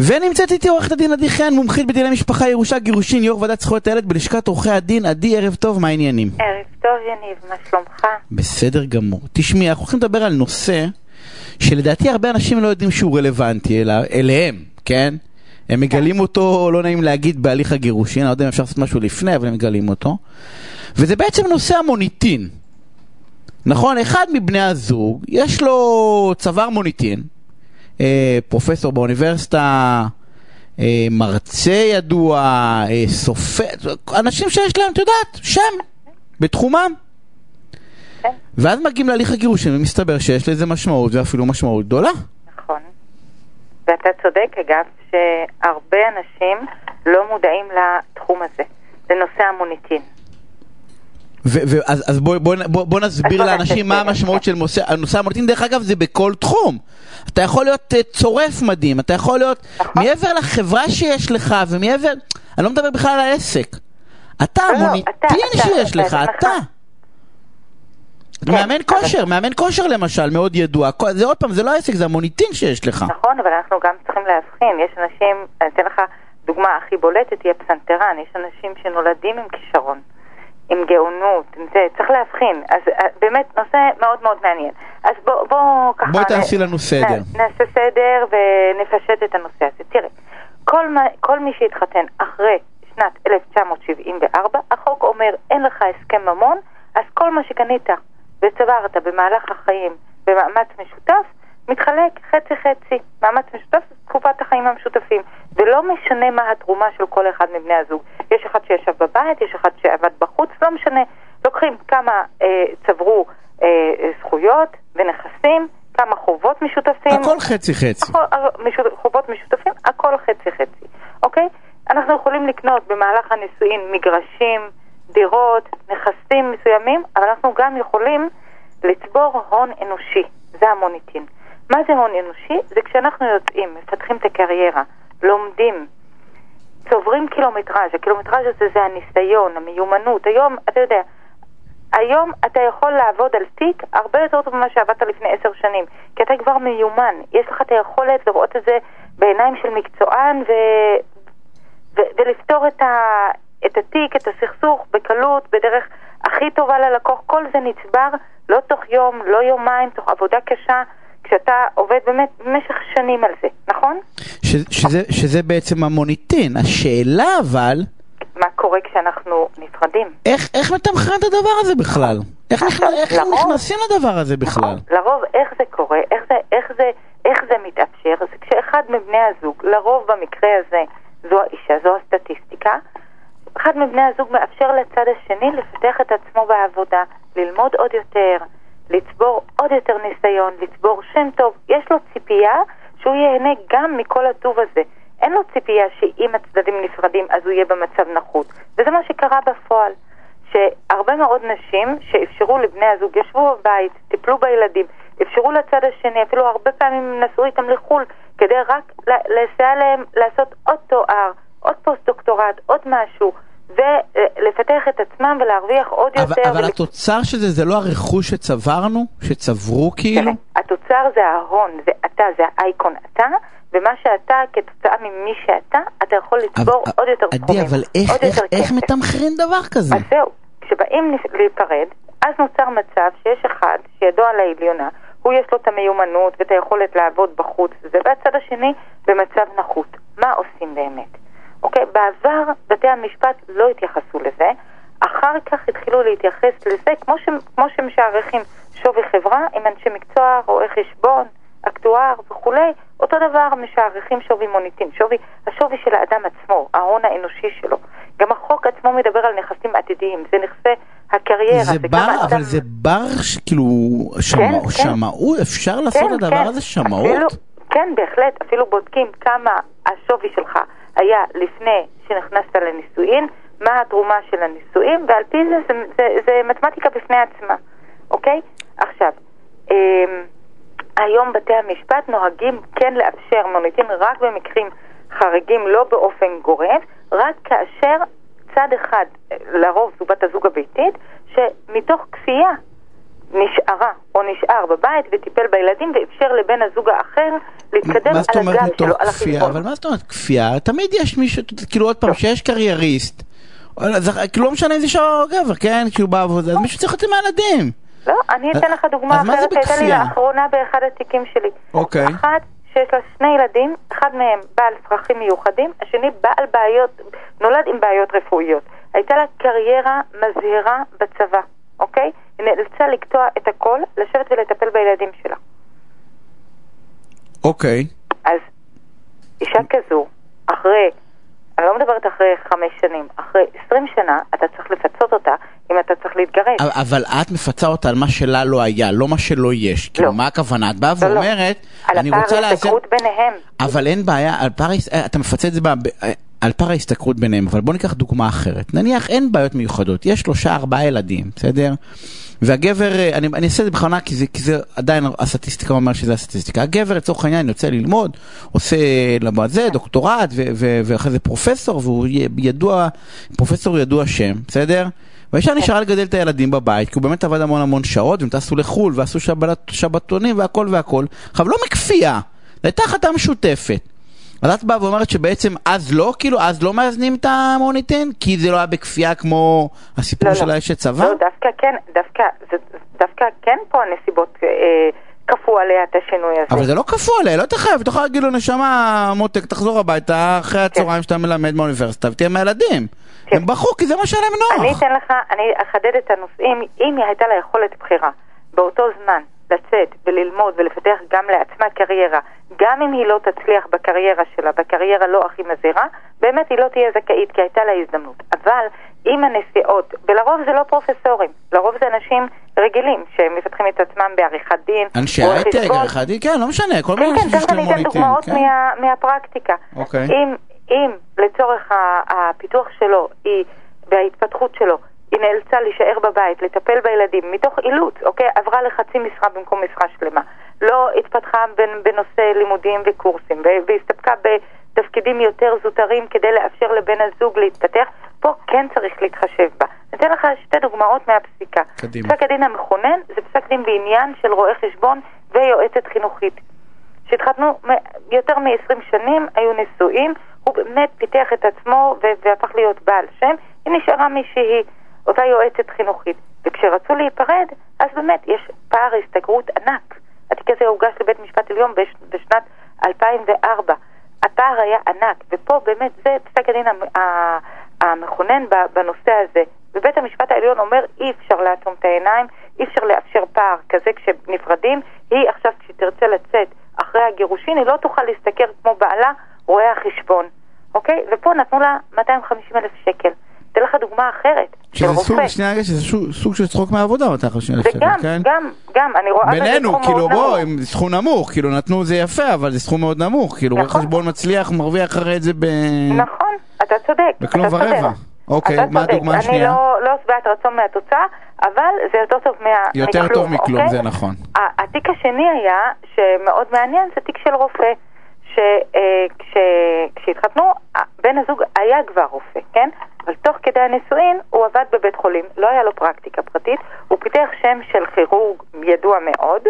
ונמצאת איתי עורכת הדין עדי חן, מומחית בדיני משפחה, ירושה, גירושין, יו"ר ועדת זכויות הילד בלשכת עורכי הדין. עדי, ערב טוב, מה העניינים? ערב טוב יניב, מה שלומך? בסדר גמור. תשמעי, אנחנו הולכים לדבר על נושא שלדעתי הרבה אנשים לא יודעים שהוא רלוונטי אליהם, כן? הם מגלים אותו, לא נעים להגיד, בהליך הגירושין. אני לא יודע אם אפשר לעשות משהו לפני, אבל הם מגלים אותו. וזה בעצם נושא המוניטין. נכון, אחד מבני הזוג, יש לו צוואר מוניטין, פרופסור באוניברסיטה, מרצה ידוע, סופט, אנשים שיש להם, את יודעת, שם, בתחומם. ואז מגיעים להליך הגירושים, ומסתבר שיש לזה משמעות, זה אפילו משמעות גדולה. נכון. ואתה צודק, אגב, שהרבה אנשים לא מודעים לתחום הזה, לנושא המוניטין. אז בוא נסביר לאנשים מה המשמעות של נושא המוניטין. דרך אגב, זה בכל תחום. אתה יכול להיות צורף מדהים, אתה יכול להיות מעבר לחברה שיש לך, ומעבר, אני לא מדבר בכלל על העסק, אתה המוניטין שיש לך, אתה מאמן כושר, מאמן כושר למשל, מאוד ידוע, זה עוד פעם, זה לא העסק, זה המוניטין שיש לך. נכון, אבל אנחנו גם צריכים להבחין, יש אנשים, אני אתן לך דוגמה הכי בולטת, היא הפסנתרן, יש אנשים שנולדים עם כישרון, עם גאונות, צריך להבחין. אז באמת נושא מאוד מאוד מעניין. אז בואי תעשי לנו סדר. נעשה סדר ונפשט את הנושא הזה. תראי, כל מי שהתחתן אחרי שנת 1974, החוק אומר אין לך הסכם ממון, אז כל מה שקנית וצברת במהלך החיים במאמץ משותף, מתחלק חצי חצי. מאמץ משותף זה תקופת החיים המשותפים, ולא משנה מה התרומה של כל אחד מבני הזוג. יש אחד שישב בבית, יש אחד שעבד בחוץ, לא משנה. לוקחים כמה צברו זכויות ונכסים, כמה חובות משותפים, הכל חצי חצי. חובות משותפים, הכל חצי חצי. אוקיי? אנחנו יכולים לקנות במהלך הנישואין מגרשים, דירות, נכסים מסוימים, אבל אנחנו גם יכולים לצבור הון אנושי. זה המוניטין. מה זה הון אנושי? זה כשאנחנו יוצאים, מפתחים את הקריירה, לומדים, צוברים קילומטראז'. הקילומטראז' הזה זה הניסיון, המיומנות. היום, אתה יודע, היום אתה יכול לעבוד על תיק הרבה יותר טוב ממה שעבדת לפני 10 שנים, כי אתה כבר מיומן. יש לך את היכולת לראות את זה בעיניים של מקצוען ולפתור את התיק, את הסכסוך, בקלות, בדרך הכי טובה ללקוח. כל זה נצבר, לא תוך יום, לא יומיים, תוך עבודה קשה, כשאתה עובד באמת במשך שנים על זה, נכון? שזה בעצם המוניטין. השאלה אבל, מה קורה כשאנחנו נפרדים? איך מתמחרים את הדבר הזה בכלל? איך נכנסים לדבר הזה בכלל? לרוב, איך זה קורה? איך זה מתאפשר? זה כשאחד מבני הזוג, לרוב במקרה הזה, זו האישה, זו הסטטיסטיקה, אחד מבני הזוג מאפשר לצד השני לפתח את עצמו בעבודה, ללמוד עוד יותר, לצבור עוד יותר ניסיון, לצבור שם טוב. יש לו ציפייה שהוא יהנה גם מכל הטוב הזה. אין לו ציפייה שאם הצדדים נפרדים אז הוא יהיה במצב נחות. וזה מה שקרה בפועל, שהרבה מאוד נשים שאפשרו לבני הזוג, ישבו בבית, טיפלו בילדים, אפשרו לצד השני, אפילו הרבה פעמים נסעו איתם לחול כדי רק לסייע להם לעשות עוד תואר, עוד פוסט-דוקטורט, עוד משהו, ולפתח את עצמם ולהרוויח עוד יותר. אבל התוצר של זה, זה לא הרכוש שצברנו, שצברו כאילו? התוצר זה ההון, זה אתה, זה האייקון אתה, ומה שאתה, כתוצאה ממי שאתה, אתה יכול לצבור עוד יותר תחומים. אבל איך מתמחרים דבר כזה? אז זהו, כשבאים להיפרד, אז נוצר מצב שיש אחד שידו על העליונה, הוא יש לו את המיומנות ואת היכולת לעבוד בחוץ, זה והצד השני במצב נחות. מה עושים באמת? אוקיי, בעבר בתי המשפט לא התייחסו לזה, אחר כך התחילו להתייחס לזה כמו שמשערכים שווי חברה עם אנשי מקצוע, רואי חשבון, אקטואר וכולי, אותו דבר משערכים שווי מוניטין, השווי של האדם עצמו, ההון האנושי שלו. גם החוק עצמו מדבר על נכסים עתידיים, זה נכסי הקריירה. זה בר, אבל זה בר כאילו שמעות, אפשר לעשות הדבר הזה שמעות? כן, בהחלט, אפילו בודקים כמה השווי שלך היה לפני שנכנסת לנישואין, מה התרומה של הנישואין, ועל פי זה, זה מתמטיקה בפני עצמה. אוקיי? עכשיו, היום בתי המשפט נוהגים כן לאפשר מוניטין רק במקרים חריגים, לא באופן גורף, רק כאשר צד אחד, לרוב זו בת הזוג הביתית, שמתוך כפייה נשארה או נשאר בבית וטיפל בילדים ואפשר לבן הזוג האחר להתקדם על הגב שלו, על החלפון. אבל מה זאת אומרת כפייה? תמיד יש מישהו, כאילו עוד פעם, שיש קרייריסט, לא משנה איזה שער גבר, כן? כאילו בעבודה, אז מישהו צריך לצאת מהילדים. לא, אני אתן לך דוגמה אחרת, הייתה לי לאחרונה באחד התיקים שלי. אוקיי. אחת שיש לה שני ילדים, אחד מהם בעל צרכים מיוחדים, השני בעל בעיות, נולד עם בעיות רפואיות. הייתה לה קריירה מזהירה בצבא, אוקיי? היא נאלצה לקטוע את הכל, לשבת ולטפל בילדים שלה. אוקיי. אז אישה כזו, אחרי, אני לא מדברת אחרי 5 שנים, אחרי 20 שנה, אתה צריך לפצות אותה אם אתה צריך להתגרש. אבל את מפצה אותה על מה שלה לא היה, לא מה שלא יש. לא. מה הכוונה? את באה ואומרת, אני רוצה להזכיר... על הפער ההסתכרות ביניהם. אבל אין בעיה, אתה מפצה את זה על פער ההסתכרות ביניהם, אבל בוא ניקח דוגמה אחרת. נניח אין בעיות מיוחדות, יש 3-4 ילדים, בסדר? והגבר, אני אעשה את זה בכוונה, כי זה עדיין הסטטיסטיקה אומר שזה הסטטיסטיקה. הגבר, לצורך העניין, יוצא ללמוד, עושה למועד זה, דוקטורט, ואחרי זה פרופסור, והוא ידוע, פרופסור ידוע שם, בסדר? והאישה נשארה לגדל את הילדים בבית, כי הוא באמת עבד המון המון שעות, והם טסו לחול, ועשו שבתונים, והכל והכל. אבל לא מכפייה, זה הייתה החלטה משותפת. אז את באה ואומרת שבעצם אז לא, כאילו, אז לא מאזנים את המוניטין, כי זה לא היה בכפייה כמו הסיפור לא, של האש לא. צבא? לא, דווקא כן, דווקא כן פה הנסיבות כפו עליה את השינוי הזה. אבל זה לא כפו עליה, לא תחייב, תוכל להגיד לו נשמה מותק, תחזור הביתה אחרי הצהריים שאתה מלמד מהאוניברסיטה, ותהיה מהילדים. הם בחרו, כי זה מה שעליהם נוח. אני אתן לך, אני אחדד את הנושאים, אם היא הייתה לה יכולת בחירה, באותו זמן, לצאת וללמוד ולפתח גם לעצמה קריירה, גם אם היא לא תצליח בקריירה שלה, בקריירה לא הכי מזהירה, באמת היא לא תהיה זכאית כי הייתה לה הזדמנות. אבל עם הנסיעות, ולרוב זה לא פרופסורים, לרוב זה אנשים רגילים שמפתחים את עצמם בעריכת דין, אנשי הייטק, עריכת דין, כן, לא משנה, כל מיני אנשים של מוניטין. אני אתן דוגמאות מהפרקטיקה. אם לצורך הפיתוח שלו וההתפתחות שלו היא נאלצה להישאר בבית, לטפל בילדים, מתוך אילוץ, אוקיי? עברה לחצי משרה במקום משרה שלמה. לא התפתחה בנושא לימודים וקורסים, והסתפקה בתפקידים יותר זוטרים כדי לאפשר לבן הזוג להתפתח. פה כן צריך להתחשב בה. נתן לך 2 דוגמאות מהפסיקה. קדימה. פסק הדין המכונן זה פסק דין בעניין של רואה חשבון ויועצת חינוכית. שהתחתנו יותר מ-20 שנים, היו נשואים, הוא באמת פיתח את עצמו והפך להיות בעל שם. היא נשארה מישהי אותה יועצת חינוכית, וכשרצו להיפרד, אז באמת יש פער הסתגרות ענק. התיק הזה הוגש לבית משפט עליון בשנת 2004. הפער היה ענק, ופה באמת זה פסק הדין המכונן בנושא הזה. ובית המשפט העליון אומר, אי אפשר לעצום את העיניים, אי אפשר לאפשר פער כזה כשנפרדים. היא עכשיו כשתרצה לצאת אחרי הגירושין, היא לא תוכל להסתכל כמו בעלה רואה החשבון. אוקיי? ופה נתנו לה 250,000 שקל. אתן לך דוגמה אחרת. שזה סוג של צחוק מהעבודה, וגם, אני רואה... בינינו, כאילו בוא, זה סכום נמוך, כאילו נתנו זה יפה, אבל זה סכום מאוד נמוך, כאילו חשבון מצליח, מרוויח אחרי את זה ב... נכון, אתה צודק. בכלום ורבע. אוקיי, מה הדוגמה השנייה? אני לא שבעת רצון מהתוצאה, אבל זה יותר טוב מכלום. יותר טוב מכלום, זה נכון. התיק השני היה, שמאוד מעניין, זה תיק של רופא. כשהתחתנו, בן הזוג היה כבר רופא, כן? אבל תוך כדי הנישואין הוא עבד בבית חולים, לא היה לו פרקטיקה פרטית, הוא פיתח שם של כירורג ידוע מאוד,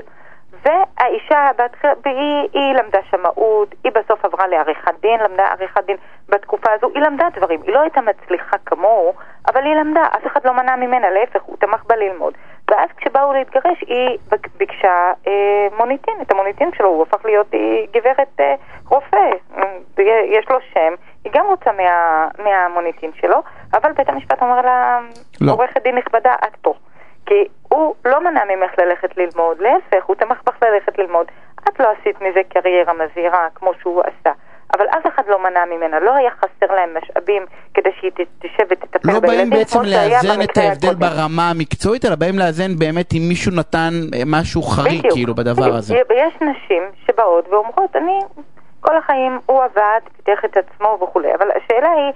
והאישה היא למדה שמאות, היא בסוף עברה לעריכת דין, למדה עריכת דין בתקופה הזו, היא למדה דברים, היא לא הייתה מצליחה כמוהו, אבל היא למדה, אף אחד לא מנע ממנה, להפך, הוא תמך בה ללמוד. ואז כשבאו להתגרש, היא ביקשה מוניטין, את המוניטין שלו, הוא הפך להיות גברת רופא, יש לו שם, היא גם רוצה מהמוניטין שלו, אבל בית המשפט אומר לה, עורכת דין נכבדה, את פה. כי הוא לא מנע ממך ללכת ללמוד, להפך, הוא תמך בך ללכת ללמוד, את לא עשית מזה קריירה מזהירה כמו שהוא עשה, אבל אף אחד לא מנע ממנה, לא היה חסר להם משאבים כדי שהיא תשב ותטפל בילדים. לא באים בעצם לאזן את ההבדל ברמה המקצועית, אלא באים לאזן באמת אם מישהו נתן משהו חריג כאילו בדבר הזה. יש נשים שבאות ואומרות, אני כל החיים הוא עבד, פיתח את עצמו וכו', אבל השאלה היא,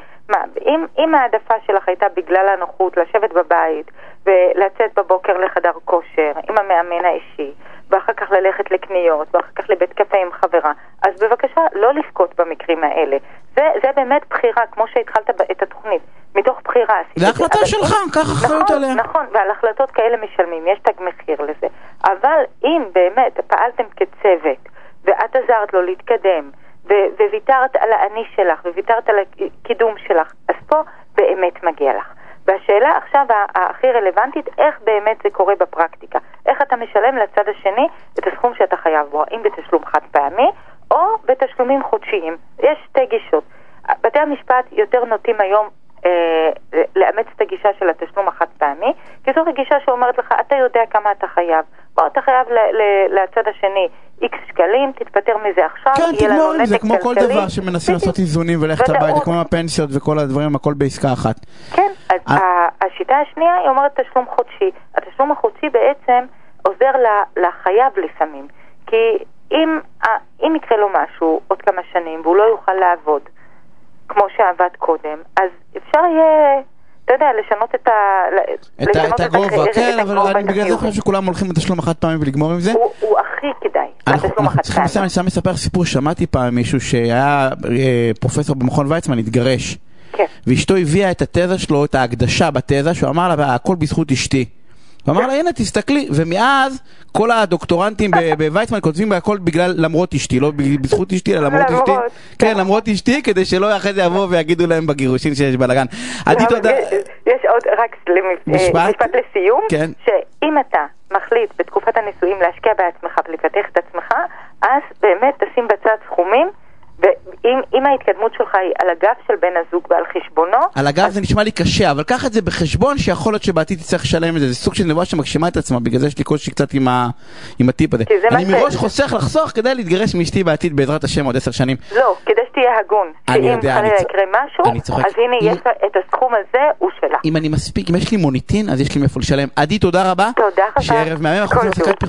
אם העדפה שלך הייתה בגלל הנוחות לשבת בבית ולצאת בבוקר לחדר כושר עם המאמן האישי, ואחר כך ללכת לקניות, ואחר כך לבית קפה עם חברה, אז בבקשה לא לפקוט במקרים האלה. זה באמת בחירה, כמו שהתחלת את התוכנית, מתוך בחירה. בחירה. זה החלטה שלך, כך אחריות עליה. נכון, ועל החלטות כאלה משלמים, יש תג מחיר לזה. אבל אם באמת פעלתם כצוות, ואת עזרת לו להתקדם, וויתרת על העני שלך, וויתרת על הקידום שלך, אז פה באמת מגיע לך. והשאלה עכשיו הכי רלוונטית, איך באמת זה קורה בפרקטיקה? איך אתה משלם לצד השני את הסכום שאתה חייב בו, אם בתשלום חד פעמי, או בתשלומים חודשיים. יש שתי גישות. בתי המשפט יותר נוטים היום לאמץ את הגישה של התשלום החד פעמי, כי זאת הגישה שאומרת לך, אתה יודע כמה אתה חייב. בוא, אתה חייב לצד השני איקס שקלים, תתפטר מזה עכשיו. כן, תגמור עם זה, כמו כל דבר שמנסים לעשות איזונים ולכת הביתה, כמו הפנסיות וכל הדברים, הכל בעסקה אחת. כן, אז השיטה השנייה היא אומרת תשלום חודשי. התשלום החודשי בעצם עוזר לחייב לפעמים, כי אם יקרה לו משהו עוד כמה שנים והוא לא יוכל לעבוד, כמו שעבד קודם, אז אפשר יהיה, אתה יודע, לשנות את הגובה. כן, אבל אני בגלל זה חושב שכולם הולכים לתשלום אחת פעמים ולגמור עם זה. הוא הכי כדאי. אנחנו צריכים לספר סיפור, שמעתי פעם מישהו שהיה פרופסור במכון ויצמן, התגרש. ואשתו הביאה את התזה שלו, את ההקדשה בתזה, שהוא אמר לה, הכל בזכות אשתי. ואמר לה, הנה, תסתכלי. ומאז כל הדוקטורנטים בוויצמן כותבים בהכל בגלל למרות אשתי, לא בזכות אשתי, אלא למרות אשתי. כן, למרות אשתי, כדי שלא אחרי זה יבואו ויגידו להם בגירושין שיש בלגן. עדי, תודה. יש עוד רק משפט לסיום, שאם אתה מחליט בתקופת הנישואים להשקיע בעצמך ולפתח את עצמך, אז באמת תשים בצד סכומים, ואם ההתקדמות שלך היא על הגב של בן הזוג ועל חשבונו, על הגב זה נשמע לי קשה, אבל קח את זה בחשבון שיכול להיות שבעתיד תצטרך לשלם את זה. זה סוג של נבואה שמגשימה את עצמה, בגלל זה יש לי קושי קצת עם הטיפ הזה. אני מראש חוסך לחסוך כדי להתגרש מאשתי בעתיד בעזרת השם עוד 10 שנים. לא, כדי שתהיה הגון, שאם חלילה יקרה משהו, אז הנה יש את הסכום הזה, הוא שלה. אם אני מספיק, אם יש לי מוניטין, אז יש לי מאיפה לשלם. עדי, תודה רבה.